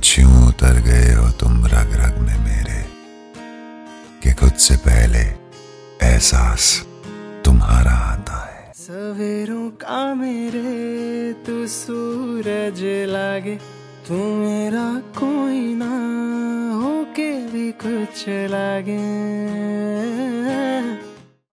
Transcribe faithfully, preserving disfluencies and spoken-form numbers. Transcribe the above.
कुछ यूं उतर गए हो तुम रग रग में मेरे कि खुद से पहले एहसास तुम्हारा आता है। सवेरों का मेरे तू सूरज लागे, तू मेरा कोई ना हो के भी कुछ लागे।